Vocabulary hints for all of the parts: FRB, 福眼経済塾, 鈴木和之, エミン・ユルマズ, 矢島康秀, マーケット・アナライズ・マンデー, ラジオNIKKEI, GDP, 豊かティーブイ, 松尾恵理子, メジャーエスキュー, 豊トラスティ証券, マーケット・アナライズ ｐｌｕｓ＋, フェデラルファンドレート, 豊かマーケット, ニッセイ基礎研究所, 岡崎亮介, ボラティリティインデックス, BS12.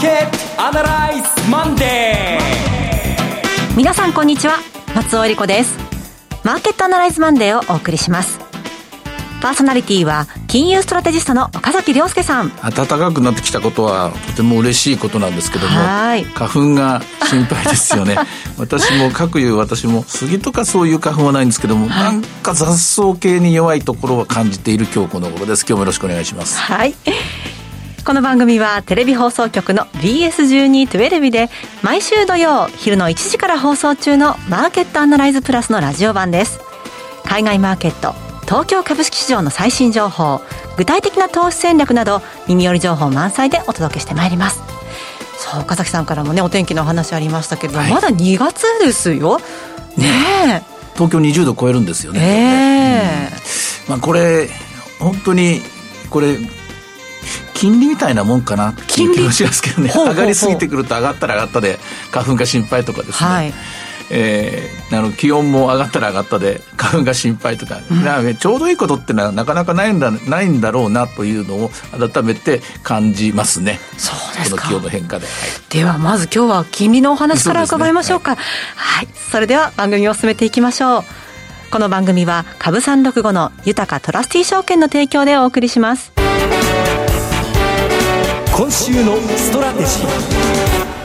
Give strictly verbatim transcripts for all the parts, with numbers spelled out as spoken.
ケットアナライズマンデー。皆さんこんにちは、松尾恵理子です。マーケットアナライズマンデーをお送りします。パーソナリティは金融ストラテジストの岡崎亮介さん。暖かくなってきたことはとても嬉しいことなんですけども、花粉が心配ですよね。私もかくいう私も杉とかそういう花粉はないんですけども、はい、なんか雑草系に弱いところは感じている今日この頃です。今日もよろしくお願いします。はい、この番組はテレビ放送局の ビーエスじゅうに テレビ で毎週土曜昼のいちじから放送中のマーケットアナライズプラスのラジオ版です。海外マーケット、東京株式市場の最新情報、具体的な投資戦略など耳寄り情報満載でお届けしてまいります。そう、岡崎さんからもね、お天気のお話ありましたけど、はい、まだにがつですよね。東京にじゅうど超えるんですよね。えーうんまあ、これ本当にこれ金利みたいなもんかなっていう気がしますけどね。ほうほうほう、上がりすぎてくると上がったら上がったで花粉が心配とかですね、はい、えー、あの気温も上がったら上がったで花粉が心配とか、うん、なんかちょうどいいことってのはなかなかないんだ、ないんだろうなというのを改めて感じますね。そうですか、この気温の変化で、はい、ではまず今日は金利のお話から伺いましょうか。そうですね、はいはい、それでは番組を進めていきましょう。この番組は株さんろくごの豊トラスティ証券の提供でお送りします。今週のストラテジー。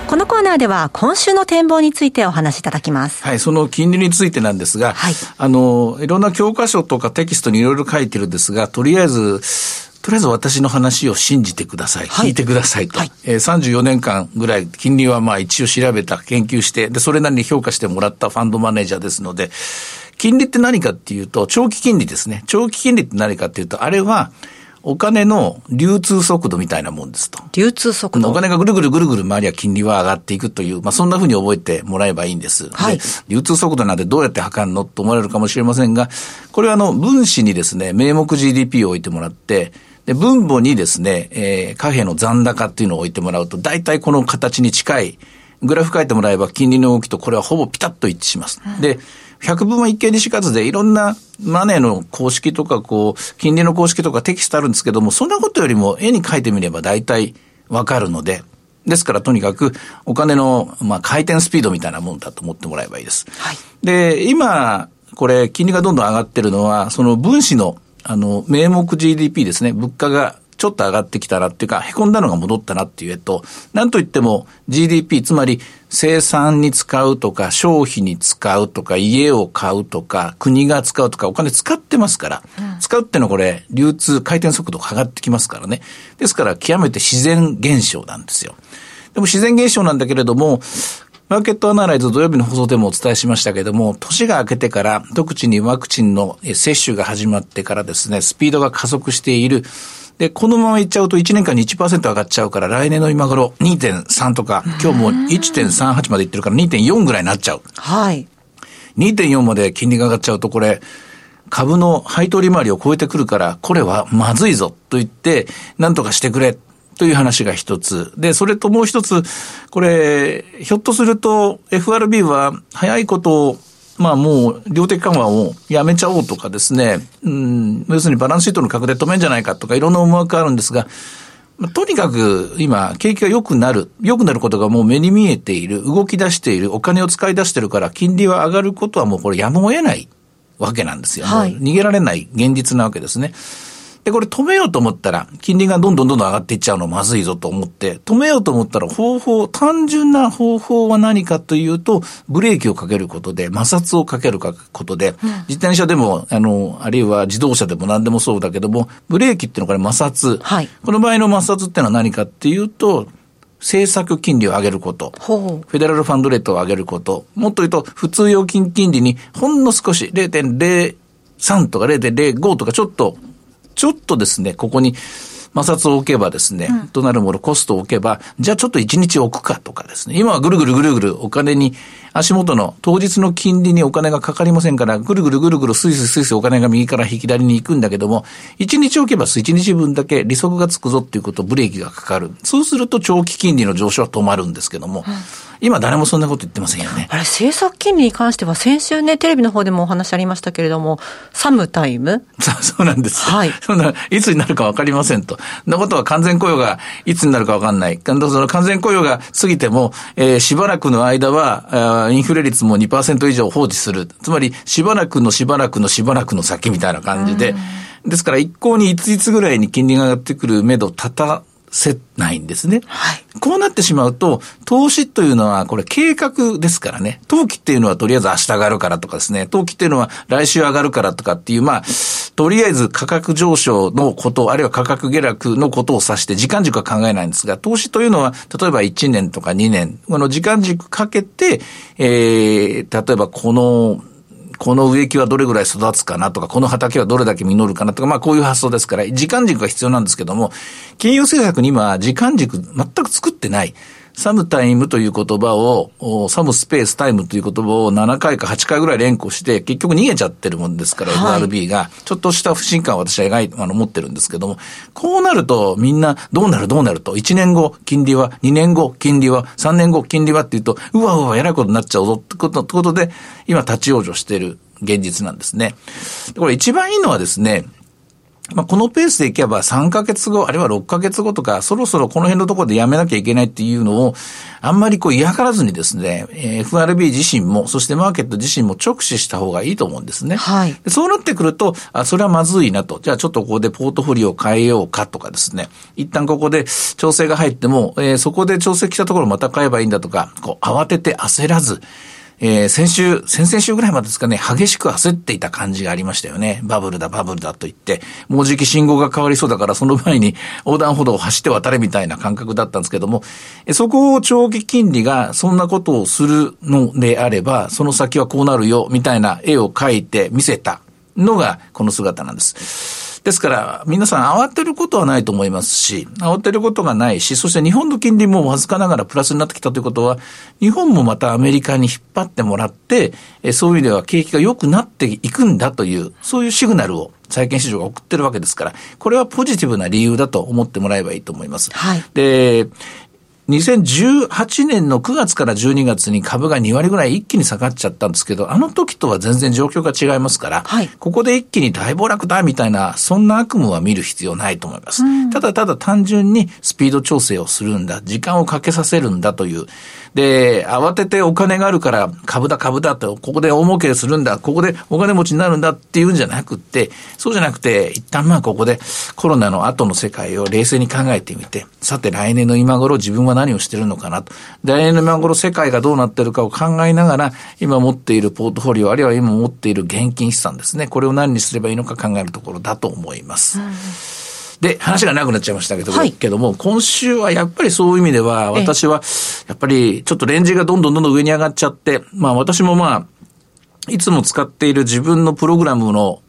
このコーナーでは今週の展望についてお話しいただきます。はい、その金利についてなんですが、はい、あのいろんな教科書とかテキストにいろいろ書いてるんですが、とりあえずとりあえず私の話を信じてください、はい、聞いてくださいと、はい、えー、さんじゅうよねんかんぐらい金利はまあ一応調べた、研究して、でそれなりに評価してもらったファンドマネージャーですので、金利って何かっていうと長期金利ですね。長期金利って何かっていうと、あれはお金の流通速度みたいなもんですと。流通速度。お金がぐるぐるぐるぐる回りゃ金利は上がっていくという、まあそんな風に覚えてもらえばいいんです。はい。で、流通速度なんてどうやって測るのと思われるかもしれませんが、これはあの分子にですね、名目 ジーディーピー を置いてもらって、で分母にですね、えー、貨幣の残高っていうのを置いてもらうと、だいたいこの形に近い、グラフ書いてもらえば金利の動きとこれはほぼピタッと一致します。うん、で、ひゃくぶんは一見にしかずでいろんなマネーの公式とかこう金利の公式とかテキストあるんですけども、そんなことよりも絵に描いてみれば大体わかるので、ですからとにかくお金のまあ回転スピードみたいなもんだと思ってもらえばいいです。はい、で、今これ金利がどんどん上がってるのはその分子のあの名目 ジーディーピー ですね。物価がちょっと上がってきたらっていうか、へこんだのが戻ったなっていう絵と、なんといっても ジーディーピー、 つまり生産に使うとか消費に使うとか家を買うとか国が使うとかお金使ってますから、うん、使うってのはこれ流通回転速度が上がってきますからね。ですから極めて自然現象なんですよ。でも自然現象なんだけれども、マーケットアナライズ土曜日の放送でもお伝えしましたけれども、年が明けてから特地にワクチンの接種が始まってからですね、スピードが加速している。で、このままいっちゃうといちねんかんに いちパーセント 上がっちゃうから、来年の今頃 にてんさん とか、今日も いちてんさんはち までいってるから にてんよん ぐらいになっちゃう。はい。にてんよん まで金利が上がっちゃうと、これ株の配当利回りを超えてくるから、これはまずいぞと言ってなんとかしてくれという話が一つ。で、それともう一つ、これひょっとすると エフアールビー は早いことをまあもう量的緩和をやめちゃおうとかですね、うん、要するにバランスシートの拡大止めんじゃないかとかいろんな思惑があるんですが、とにかく今景気が良くなる、良くなることがもう目に見えている、動き出している、お金を使い出しているから、金利は上がることはもうこれやむを得ないわけなんですよ、はい、逃げられない現実なわけですね。で、これ止めようと思ったら金利がどんどんどんどん上がっていっちゃうのまずいぞと思って、止めようと思ったら方法、単純な方法は何かというと、ブレーキをかけることで、摩擦をかけることで、自転車でもあのあるいは自動車でも何でもそうだけども、ブレーキっていうのはこれ摩擦、はい、この場合の摩擦っていうのは何かっていうと、政策金利を上げること、フェデラルファンドレートを上げること、もっと言うと普通預金金利にほんの少し れいてんれいさん とか れいてんれいご とかちょっとちょっとですね、ここに摩擦を置けばですね、うん、となるものコストを置けば、じゃあちょっといちにち置くかとかですね、今はぐるぐるぐるぐるお金に、足元の当日の金利にお金がかかりませんから、ぐるぐるぐるぐるスイスイスイスイお金が右から左に行くんだけども、いちにち置けばいちにちぶんだけ利息がつくぞっていうこと、ブレーキがかかる。そうすると長期金利の上昇は止まるんですけども、うん、今誰もそんなこと言ってませんよね。あれ政策金利に関しては先週ねテレビの方でもお話ありましたけれども、サムタイムそうなんです、はい、そんないつになるか分かりませんと。そんなことは完全雇用がいつになるか分かんない、その完全雇用が過ぎても、えー、しばらくの間はインフレ率も にパーセント 以上放置する、つまりしばらくのしばらくのしばらくの先みたいな感じで、ですから一向にいついつぐらいに金利が上がってくる目処立たせないんですね、はい、こうなってしまうと投資というのはこれ計画ですからね、投機っていうのはとりあえず明日上がるからとかですね、投機っていうのは来週上がるからとかっていう、まあとりあえず価格上昇のことあるいは価格下落のことを指して時間軸は考えないんですが、投資というのは例えばいちねんとかにねん、この時間軸かけて、えー、例えばこのこの植木はどれぐらい育つかなとか、この畑はどれだけ実るかなとか、まあこういう発想ですから、時間軸が必要なんですけども、金融政策に今、時間軸全く作ってない。サムタイムという言葉を、サムスペースタイムという言葉をななかいかはちかいぐらい連呼して、結局逃げちゃってるもんですから、はい、エフアールビー が。ちょっとした不信感を私は描いあの持ってるんですけども、こうなるとみんなどうなるどうなると、いちねんご金利は、にねんご金利は、さんねんご金利はっていうと、うわうわ、えらいことになっちゃうぞってこと、ってことで、今立ち往生している現実なんですね。これ一番いいのはですね、まあ、このペースでいけばさんかげつごあるいはろっかげつごとかそろそろこの辺のところでやめなきゃいけないっていうのをあんまりこう嫌がらずにですね、 エフアールビー 自身もそしてマーケット自身も直視した方がいいと思うんですね、はい、そうなってくるとあそれはまずいなと、じゃあちょっとここでポートフォリオを変えようかとかですね、一旦ここで調整が入っても、えー、そこで調整来たところまた買えばいいんだとか、こう慌てて焦らず、えー、先週、先々週ぐらいまでですかね、激しく焦っていた感じがありましたよね。バブルだ、バブルだと言って、もうじき信号が変わりそうだから、その前に横断歩道を走って渡れみたいな感覚だったんですけども、そこを長期金利がそんなことをするのであれば、その先はこうなるよ、みたいな絵を描いて見せたのが、この姿なんです。ですから、皆さん慌てることはないと思いますし、慌てることがないし、そして日本の金利もわずかながらプラスになってきたということは、日本もまたアメリカに引っ張ってもらって、そういう意味では景気が良くなっていくんだという、そういうシグナルを債券市場が送ってるわけですから、これはポジティブな理由だと思ってもらえばいいと思います。はい。で、にせんじゅうはちねんのくがつからじゅうにがつに株がにわりぐらい一気に下がっちゃったんですけど、あの時とは全然状況が違いますから、はい、ここで一気に大暴落だみたいなそんな悪夢は見る必要ないと思います、うん、ただただ単純にスピード調整をするんだ、時間をかけさせるんだという、で慌ててお金があるから株だ株だと、ここで大儲けするんだ、ここでお金持ちになるんだっていうんじゃなくて、そうじゃなくて一旦まあここでコロナの後の世界を冷静に考えてみて、さて来年の今頃自分は何をしてるのかなと、来年の今頃世界がどうなってるかを考えながら、今持っているポートフォリオあるいは今持っている現金資産ですね、これを何にすればいいのか考えるところだと思います、うん、で話がなくなっちゃいましたけど、はい、けども今週はやっぱりそういう意味では私はやっぱりちょっとレンジがどんどんどんどん上に上がっちゃって、まあ私もまあいつも使っている自分のプログラムの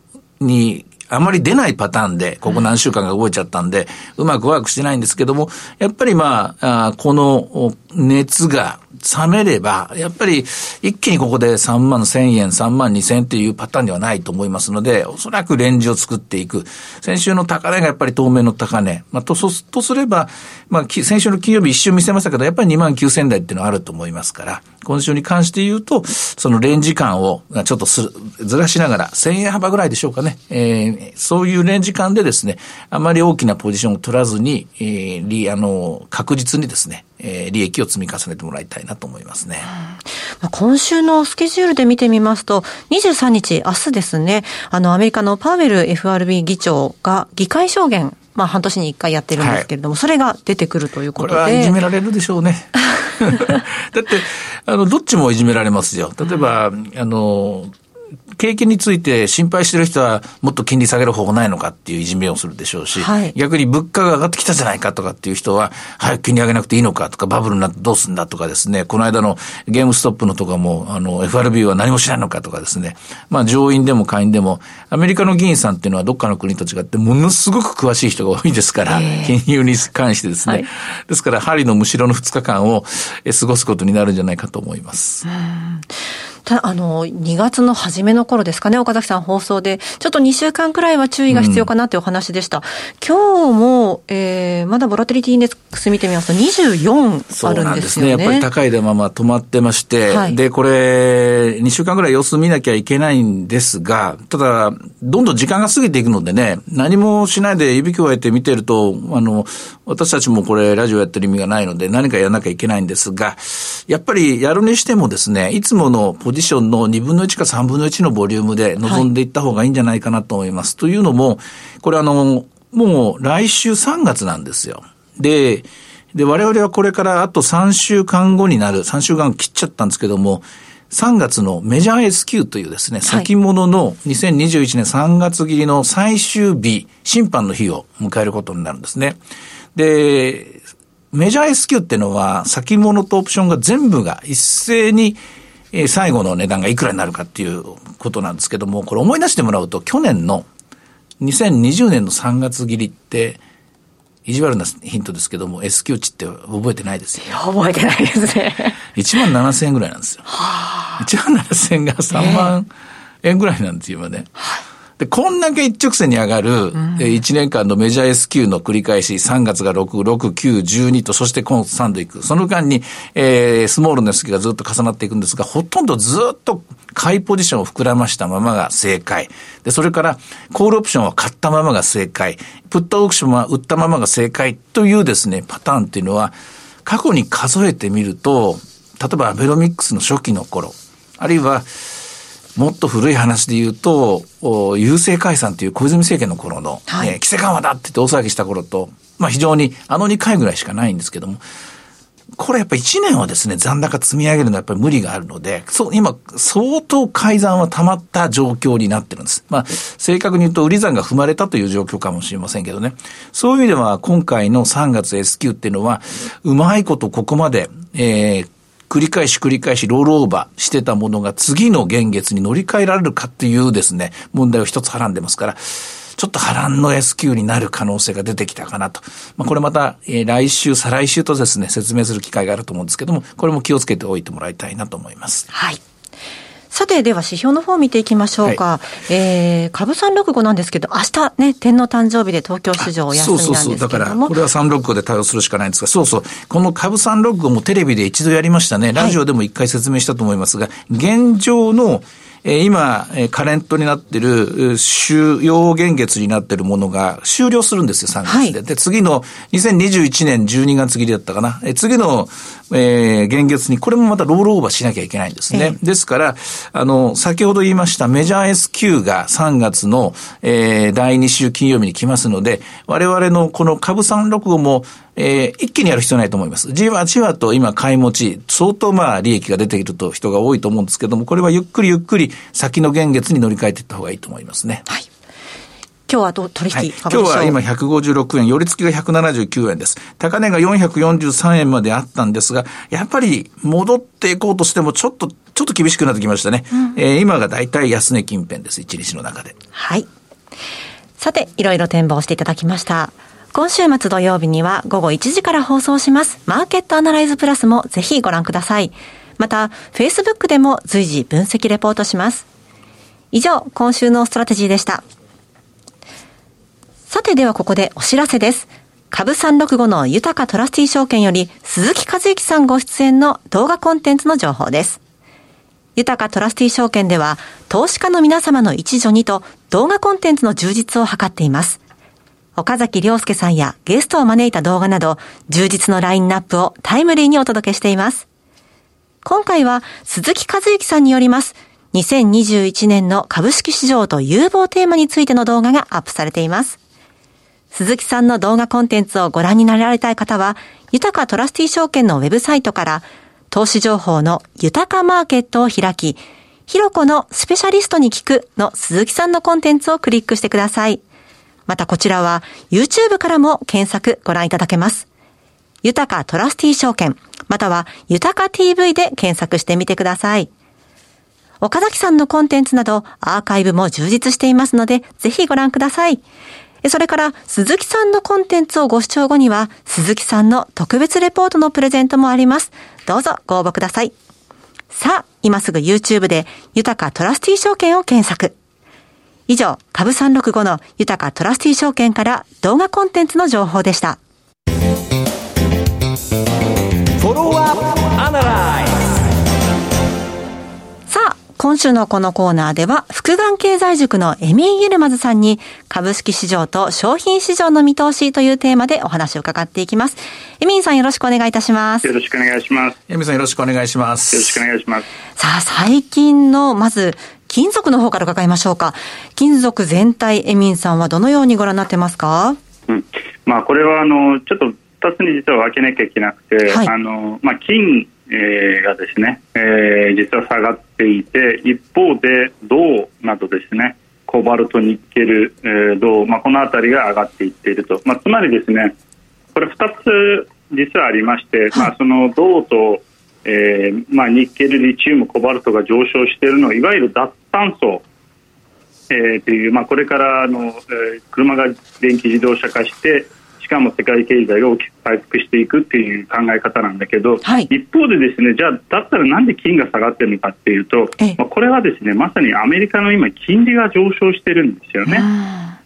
にあまり出ないパターンで、ここ何週間か動いちゃったんで、うん、うまくワークしてないんですけども、やっぱりまあ、あこの熱が冷めれば、やっぱり一気にここでさんまんせんえん、さんまんにせんえんというパターンではないと思いますので、おそらくレンジを作っていく。先週の高値がやっぱり当面の高値。まあ、と、とすれば、まあ、先週の金曜日一瞬見せましたけど、やっぱりにまんきゅうせんだいっていうのはあると思いますから、今週に関して言うと、そのレンジ感をちょっとすずらしながら、せんえん幅ぐらいでしょうかね。えーそういうレンジ間でですね、あまり大きなポジションを取らずに、えー、りあの確実にですね、えー、利益を積み重ねてもらいたいなと思いますね。うん、今週のスケジュールで見てみますと、にじゅうさんにち明日ですね、あのアメリカのパウエル エフアールビー 議長が議会証言、まあ半年にいっかいやってるんですけれども、はい、それが出てくるということで、これはいじめられるでしょうね。だってあのどっちもいじめられますよ。例えば、うん、あの。景気について心配してる人はもっと金利下げる方法ないのかっていういじめをするでしょうし、はい、逆に物価が上がってきたじゃないかとかっていう人は早く金利上げなくていいのかとか、バブルになってどうすんだとかですね、この間のゲームストップのとかもあの エフアールビー は何もしないのかとかですね、まあ上院でも下院でもアメリカの議員さんっていうのはどっかの国と違ってものすごく詳しい人が多いですから、金融に関してですね、はい、ですから針のむしろのふつかかんを過ごすことになるんじゃないかと思います。うん、たあのにがつの初めの頃ですかね、岡崎さん放送でちょっとにしゅうかんくらいは注意が必要かなというお話でした、うん、今日も、えー、まだボラティリティインデックス見てみますとにじゅうよんあるんですよね。そうなんですね、やっぱり高いでまま止まってまして、はい、でこれにしゅうかんくらい様子見なきゃいけないんですが、ただどんどん時間が過ぎていくのでね、何もしないで指くわえて見てるとあの私たちもこれラジオやってる意味がないので何かやらなきゃいけないんですが、やっぱりやるにしてもですね、いつものポジションのにぶんのいちかさんぶんのいちのボリュームで臨んでいった方がいいんじゃないかなと思います、はい、というのもこれあのもう来週さんがつなんですよ。でで我々はこれからあとさんしゅうかんごになる、さんしゅうかん切っちゃったんですけども、さんがつのメジャー エスキュー というですね、先物 の, のにせんにじゅういちねんさんがつ切りの最終日、審判の日を迎えることになるんですね。で、メジャー エスキュー っていうのは先物とオプションが全部が一斉に最後の値段がいくらになるかっていうことなんですけども、これ思い出してもらうと去年のにせんにじゅうねんのさんがつ切りって意地悪なヒントですけども S q 値って覚えてないですよ。いや覚えてないですね。いちまんななせんえんぐらいなんですよ。はあ、いちまんななせんえんがさんまんえんぐらいなんですよ今ね。でこんだけ一直線に上がる、うん、いちねんかんのメジャー S q の繰り返し、さんがつがろく、ろく、きゅう、じゅうにとそして今度さんどいく。その間に、えー、スモールの S q がずっと重なっていくんですが、ほとんどずっと買いポジションを膨らましたままが正解。で、それから、コールオプションは買ったままが正解。プットオプションは売ったままが正解というですね、パターンっていうのは、過去に数えてみると、例えばアベノミックスの初期の頃、あるいは、もっと古い話で言うと、郵政解散という小泉政権の頃の、はい、えー、規制緩和だって言って大騒ぎした頃と、まあ非常にあのにかいぐらいしかないんですけども、これやっぱりいちねんはですね、残高積み上げるのはやっぱり無理があるので、そう、今、相当改ざんは溜まった状況になってるんです。まあ、正確に言うと売り算が踏まれたという状況かもしれませんけどね。そういう意味では、今回のさんがつ S q っていうのは、うまいことここまで、えー、繰り返し繰り返しロールオーバーしてたものが次の現月に乗り換えられるかっていうですね、問題を一つはらんでますから、ちょっと波乱の S q になる可能性が出てきたかなと。まあ、これまた、えー、来週、再来週とですね、説明する機会があると思うんですけども、これも気をつけておいてもらいたいなと思います。はい。さて、では指標の方を見ていきましょうか。はい、えー、株さんろくごなんですけど、明日ね、天皇誕生日で東京市場お休みなんですけども。そうそうそう。だから、これはさんろくごで対応するしかないんですが、そうそう。この株さんろくごもテレビで一度やりましたね。ラジオでも一回説明したと思いますが、はい、現状の今、カレントになってる、主要現月になってるものが終了するんですよ、さんがつで。はい、で、次のにせんにじゅういちねんじゅうにがつ切りだったかな。次の、えー、現月に、これもまたロールオーバーしなきゃいけないんですね。えー、ですから、あの、先ほど言いましたメジャー S q がさんがつの、えー、だいに週金曜日に来ますので、我々のこの株さんろくごも、えー、一気にやる必要ないと思います。じわじわと今買い持ち、相当まあ利益が出ていると人が多いと思うんですけども、これはゆっくりゆっくり先の現月に乗り換えていった方がいいと思いますね。はい。今日はど取引、はい、今日は今ひゃくごじゅうろくえん、寄り付きがひゃくななじゅうきゅうえんです。高値がよんひゃくよんじゅうさんえんまであったんですが、やっぱり戻っていこうとしてもちょっと、ちょっと厳しくなってきましたね。うん、えー、今がだいたい安値近辺です、一日の中で。はい。さて、いろいろ展望していただきました。今週末土曜日には午後いちじから放送しますマーケットアナライズプラスもぜひご覧ください。また Facebook でも随時分析レポートします。以上、今週のストラテジーでした。さて、ではここでお知らせです。株さんろくごの豊かトラスティ証券より鈴木和之さんご出演の動画コンテンツの情報です。豊かトラスティ証券では投資家の皆様の一助にと動画コンテンツの充実を図っています。岡崎亮介さんやゲストを招いた動画など、充実のラインナップをタイムリーにお届けしています。今回は鈴木和之さんによります、にせんにじゅういちねんの株式市場と有望テーマについての動画がアップされています。鈴木さんの動画コンテンツをご覧になられたい方は、豊かトラスティ証券のウェブサイトから、投資情報の豊かマーケットを開き、ひろこのスペシャリストに聞くの鈴木さんのコンテンツをクリックしてください。またこちらは YouTube からも検索ご覧いただけます。豊かトラスティ証券、または豊か ティーブイ で検索してみてください。岡崎さんのコンテンツなどアーカイブも充実していますのでぜひご覧ください。それから鈴木さんのコンテンツをご視聴後には鈴木さんの特別レポートのプレゼントもあります。どうぞご応募ください。さあ、今すぐ YouTube で豊かトラスティ証券を検索。以上、株さんろくごの豊かトラスティ証券から動画コンテンツの情報でした。さあ、今週のこのコーナーでは、福眼経済塾のエミン・ユルマズさんに、株式市場と商品市場の見通しというテーマでお話を伺っていきます。エミンさん、よろしくお願いいたします。よろしくお願いします。エミンさん、よろしくお願いします。よろしくお願いします。さあ、最近の、まず、金属の方から伺いましょうか。金属全体、エミンさんはどのようにご覧になってますか？うん、まあこれはあのちょっとふたつに実は分けなきゃいけなくて、はい、あのまあ、金、えー、がですね、えー、実は下がっていて、一方で銅などですね、コバルト、ニッケル、えー、銅、まあ、このあたりが上がっていっていると、まあ、つまりですね、これふたつ実はありまして、はい、まあ、その銅と、えーまあ、ニッケル、リチウム、コバルトが上昇しているのは、いわゆる脱炭素、えー、という、まあ、これからの、えー、車が電気自動車化して、しかも世界経済が大きく回復していくっていう考え方なんだけど、はい、一方でですね、じゃあだったらなんで金が下がってるのかっていうと、まあ、これはですね、まさにアメリカの今金利が上昇してるんですよね、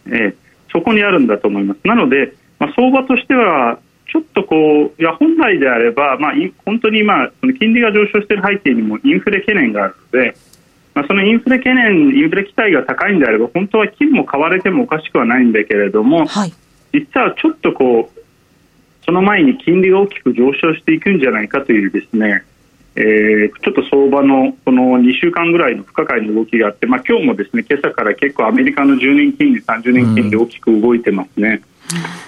えー、そこにあるんだと思います。なので、まあ、相場としてはちょっとこう、いや本来であれば、まあ、本当に今その金利が上昇している背景にもインフレ懸念があるので、まあ、そのインフレ懸念、インフレ期待が高いんであれば、本当は金も買われてもおかしくはないんだけれども、はい、実はちょっとこう、その前に金利が大きく上昇していくんじゃないかというですね、えー、ちょっと相場のこのにしゅうかんぐらいの不可解な動きがあって、まあ、今日もですね、今朝から結構アメリカのじゅうねん金利、さんじゅうねん金利大きく動いてますね。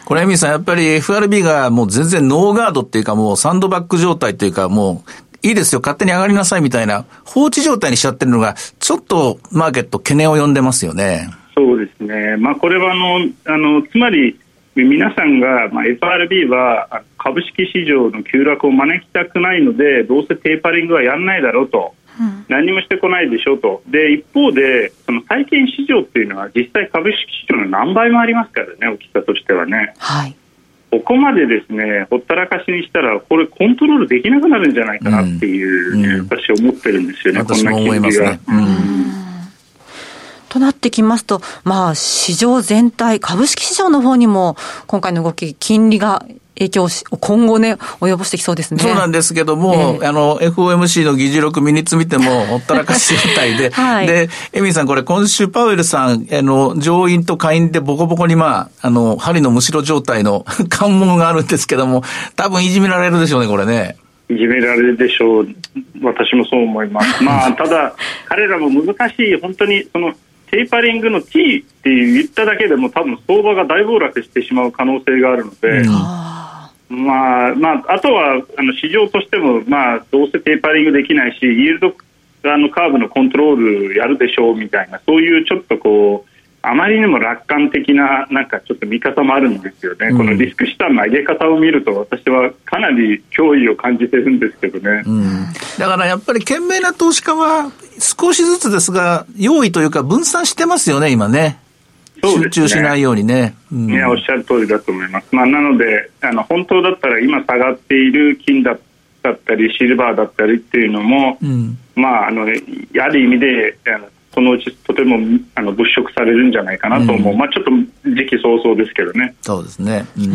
これエミさん、やっぱり エフアールビー がもう全然ノーガードっていうか、もうサンドバッグ状態というか、もういいですよ、勝手に上がりなさいみたいな放置状態にしちゃってるのが、ちょっとマーケット懸念を呼んでますよね。そうですね、まあ、これはあのあのつまり皆さんが、まあ、エフアールビー は株式市場の急落を招きたくないので、どうせテーパリングはやんないだろうと、うん、何もしてこないでしょうと。で、一方でその債券市場っていうのは実際株式市場の何倍もありますからね、大きさとしてはね、はい、ここまでですね、ほったらかしにしたら、これコントロールできなくなるんじゃないかなっていう、ね、うん、私思ってるんですよね、うん、こんな金利が。私も思いますね、うんうん、となってきますと、まあ、市場全体、株式市場の方にも今回の動き、金利が影響し、今後ね、及ぼしてきそうですね。そうなんですけども、えー、あの エフオーエムシー の議事録ミニッツ見てもほったらかしみたいで、はい、でエミンさん、これ今週パウエルさん、あの上院と下院でボコボコに、まあ、あの針のむしろ状態の関門があるんですけども、多分いじめられるでしょうね、これね。いじめられるでしょう。私もそう思います。まあ、ただ彼らも難しい、本当にそのテーパリングの T って言っただけでも多分相場が大暴落してしまう可能性があるので、うん、まあまあ、あとはあの市場としても、まあ、どうせテーパリングできないし、イールドあのカーブのコントロールやるでしょうみたいな、そういうちょっとこうあまりにも楽観的な、なんかちょっと見方もあるんですよね、うん、このリスク資産の上げ方を見ると私はかなり脅威を感じてるんですけどね、うん、だからやっぱり賢明な投資家は少しずつですが用意というか分散してますよね、今ね。そうですね、集中しないようにね、うん、いやおっしゃる通りだと思います、まあ、なのであの本当だったら今下がっている金だったりシルバーだったりっていうのも、うん、まああのある意味であのそのうちとてもあの物色されるんじゃないかなと思う、うん、まあ、ちょっと時期早々ですけどね。そうですね、うんうん、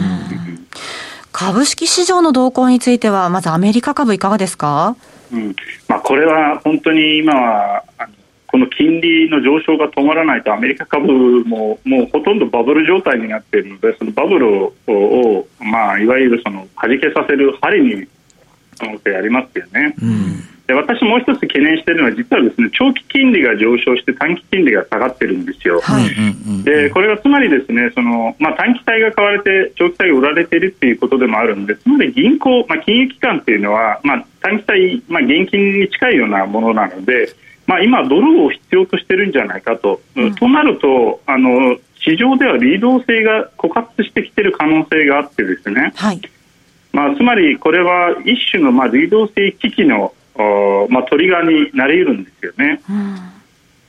株式市場の動向についてはまずアメリカ株いかがですか？うん、まあ、これは本当に今はあのこの金利の上昇が止まらないとアメリカ株ももうほとんどバブル状態になっているので、そのバブルを、を、まあ、いわゆるそのはじけさせる針に可能性ありますよね、うん。で、私もう一つ懸念しているのは、実はですね、長期金利が上昇して短期金利が下がってるんですよ、はい。で、これはつまりですね、その、まあ、短期債が買われて長期債が売られているっていうことでもあるので、つまり銀行、まあ、金融機関っていうのは、まあ、短期債、まあ、現金に近いようなものなので、まあ、今ドルを必要としてるんじゃないかと、うん、となるとあの市場では流動性が枯渇してきてる可能性があってですね、はい、まあ、つまりこれは一種の、まあ、流動性危機のまあ、トリガーになり得るんですよね、うん、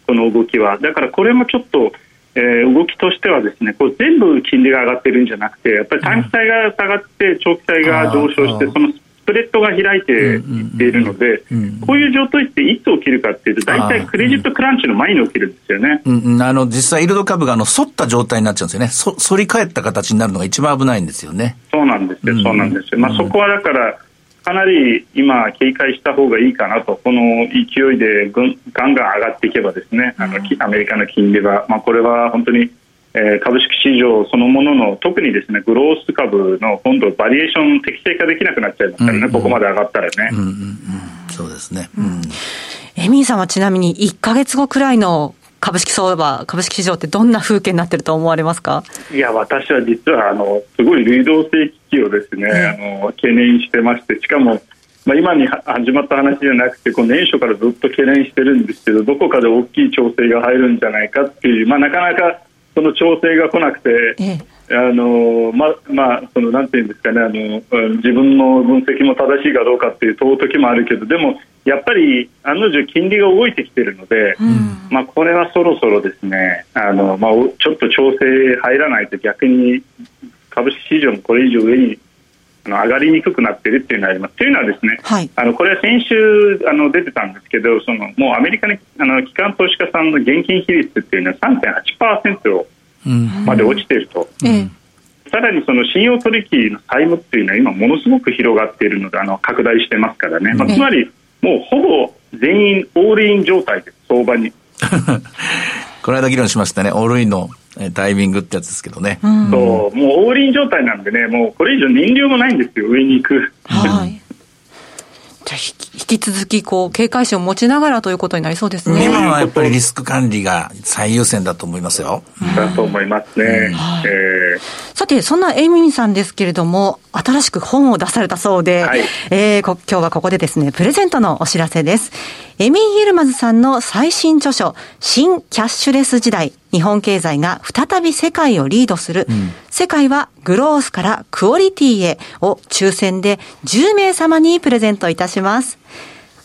この動きは。だからこれもちょっと、えー、動きとしてはですね、こう全部金利が上がってるんじゃなくて、やっぱり短期債が下がって長期債が上昇して、そのスプレットが開いていっているので、こういう状態っていつ起きるかっていうと、大体クレジットクランチの前に起きるんですよね。うんうん、あの実際イールド株があの反った状態になっちゃうんですよね。そ反り返った形になるのが一番危ないんですよね。そうなんですよ、そうなんですよ。まあ、そこはだからかなり今警戒した方がいいかなと。この勢いでガンガン上がっていけばですね、あのアメリカの金利は、まあ、これは本当に株式市場そのものの特にですねグロース株の今度バリエーション適正化できなくなっちゃいますからね、うんうん、ここまで上がったらね、うんうんうん、そうですね、うん、エミンさんはちなみにいっかげつごくらいの株式相場株式市場ってどんな風景になってると思われますか？いや、私は実はあのすごい流動性危機をですね、うん、あの懸念してまして、しかも、まあ、今に始まった話じゃなくてこう年初からずっと懸念してるんですけど、どこかで大きい調整が入るんじゃないかっていう、まあ、なかなかその調整が来なくて、あのままあそのなんていうんですかね、あの自分の分析も正しいかどうかっていう問う時もあるけど、でもやっぱり案の定金利が動いてきているので、うん、まあ、これはそろそろですね、あの、まあ、ちょっと調整入らないと逆に株式市場もこれ以上上に上がりにくくなっているっていうのがあります。というのはですね、はい、あのこれは先週あの出てたんですけど、そのもうアメリカの機関投資家さんの現金比率っていうのは さんてんはちパーセント まで落ちていると、うんうん、さらにその信用取引の債務っていうのは今ものすごく広がっているので、あの拡大してますからね、まあ、つまりもうほぼ全員オールイン状態です、相場にこの間議論しましたね、オールインのタイミングってやつですけどね、うん、そう、もうオールイン状態なんでね、もうこれ以上燃料もないんですよ、上に行く、はい、じゃあ引き続きこう警戒心を持ちながらということになりそうですね。今はやっぱりリスク管理が最優先だと思いますよ、うん、だと思いますね、うん、はい、えー、さてそんなエミンさんですけれども、新しく本を出されたそうで、はい、えー、今日はここでですねプレゼントのお知らせです。エミン・ヒルマズさんの最新著書、新キャッシュレス時代、日本経済が再び世界をリードする、うん、世界はグロースからクオリティへを抽選でじゅうめいさまにプレゼントいたします。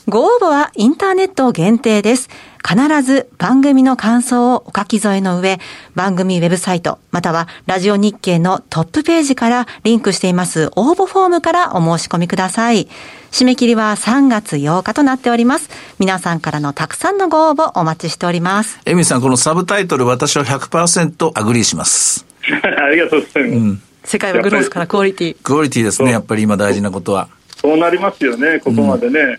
ご応募はインターネット限定です。必ず番組の感想をお書き添えの上、番組ウェブサイトまたはラジオ日経のトップページからリンクしています応募フォームからお申し込みください。締め切りはさんがつようかとなっております。皆さんからのたくさんのご応募お待ちしております。エミさん、このサブタイトル、私は ひゃくパーセント アグリーしますありがとうございます、うん、世界はグロースからクオリティ、クオリティですね。やっぱり今大事なことはそうなりますよね、ここまでね、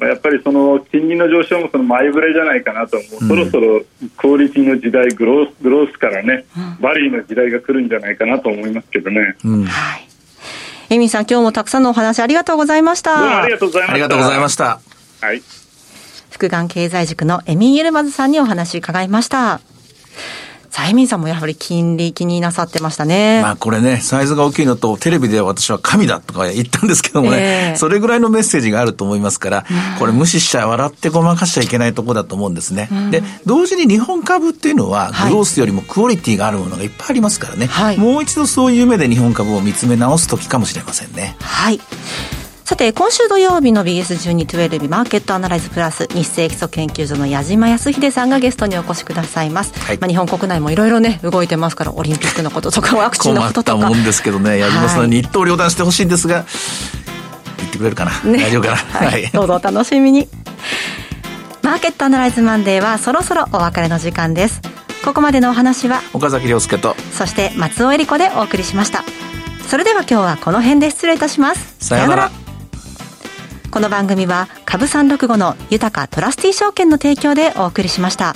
うん、やっぱりその金利の上昇もその前触れじゃないかなと、もうそろそろクオリティの時代、グロース、 グロースからね、バリーの時代が来るんじゃないかなと思いますけどね、うん、はい。エミンさん、今日もたくさんのお話ありがとうございました。どうもありがとうございました。ありがとうございました、はい、福眼経済塾のエミン・ユルマズさんにお話伺いました。さあ、エミンさんもやはり金利気になさってましたね。まあこれね、サイズが大きいのとテレビで私は神だとか言ったんですけどもね、えー、それぐらいのメッセージがあると思いますから、うん、これ無視しちゃ笑ってごまかしちゃいけないところだと思うんですね、うん、で同時に日本株っていうのはグロースよりもクオリティがあるものがいっぱいありますからね、はい、もう一度そういう目で日本株を見つめ直す時かもしれませんね。はい、さて今週土曜日の ビーエスいちにいちに マーケットアナライズプラス、ニッセイ基礎研究所の矢島康秀さんがゲストにお越しくださいます、はい、まあ、日本国内もいろいろね動いてますから、オリンピックのこととかワクチンのこととか困ったもんですけどね、矢島さんに一刀両断してほしいんですが、はい、言ってくれるかな、ね、大丈夫かな、はい、どうぞお楽しみにマーケットアナライズマンデーはそろそろお別れの時間です。ここまでのお話は岡崎亮介と、そして松尾恵理子でお送りしました。それでは今日はこの辺で失礼いたします。さようなら。この番組は株さんろくごの豊かトラスティー証券の提供でお送りしました。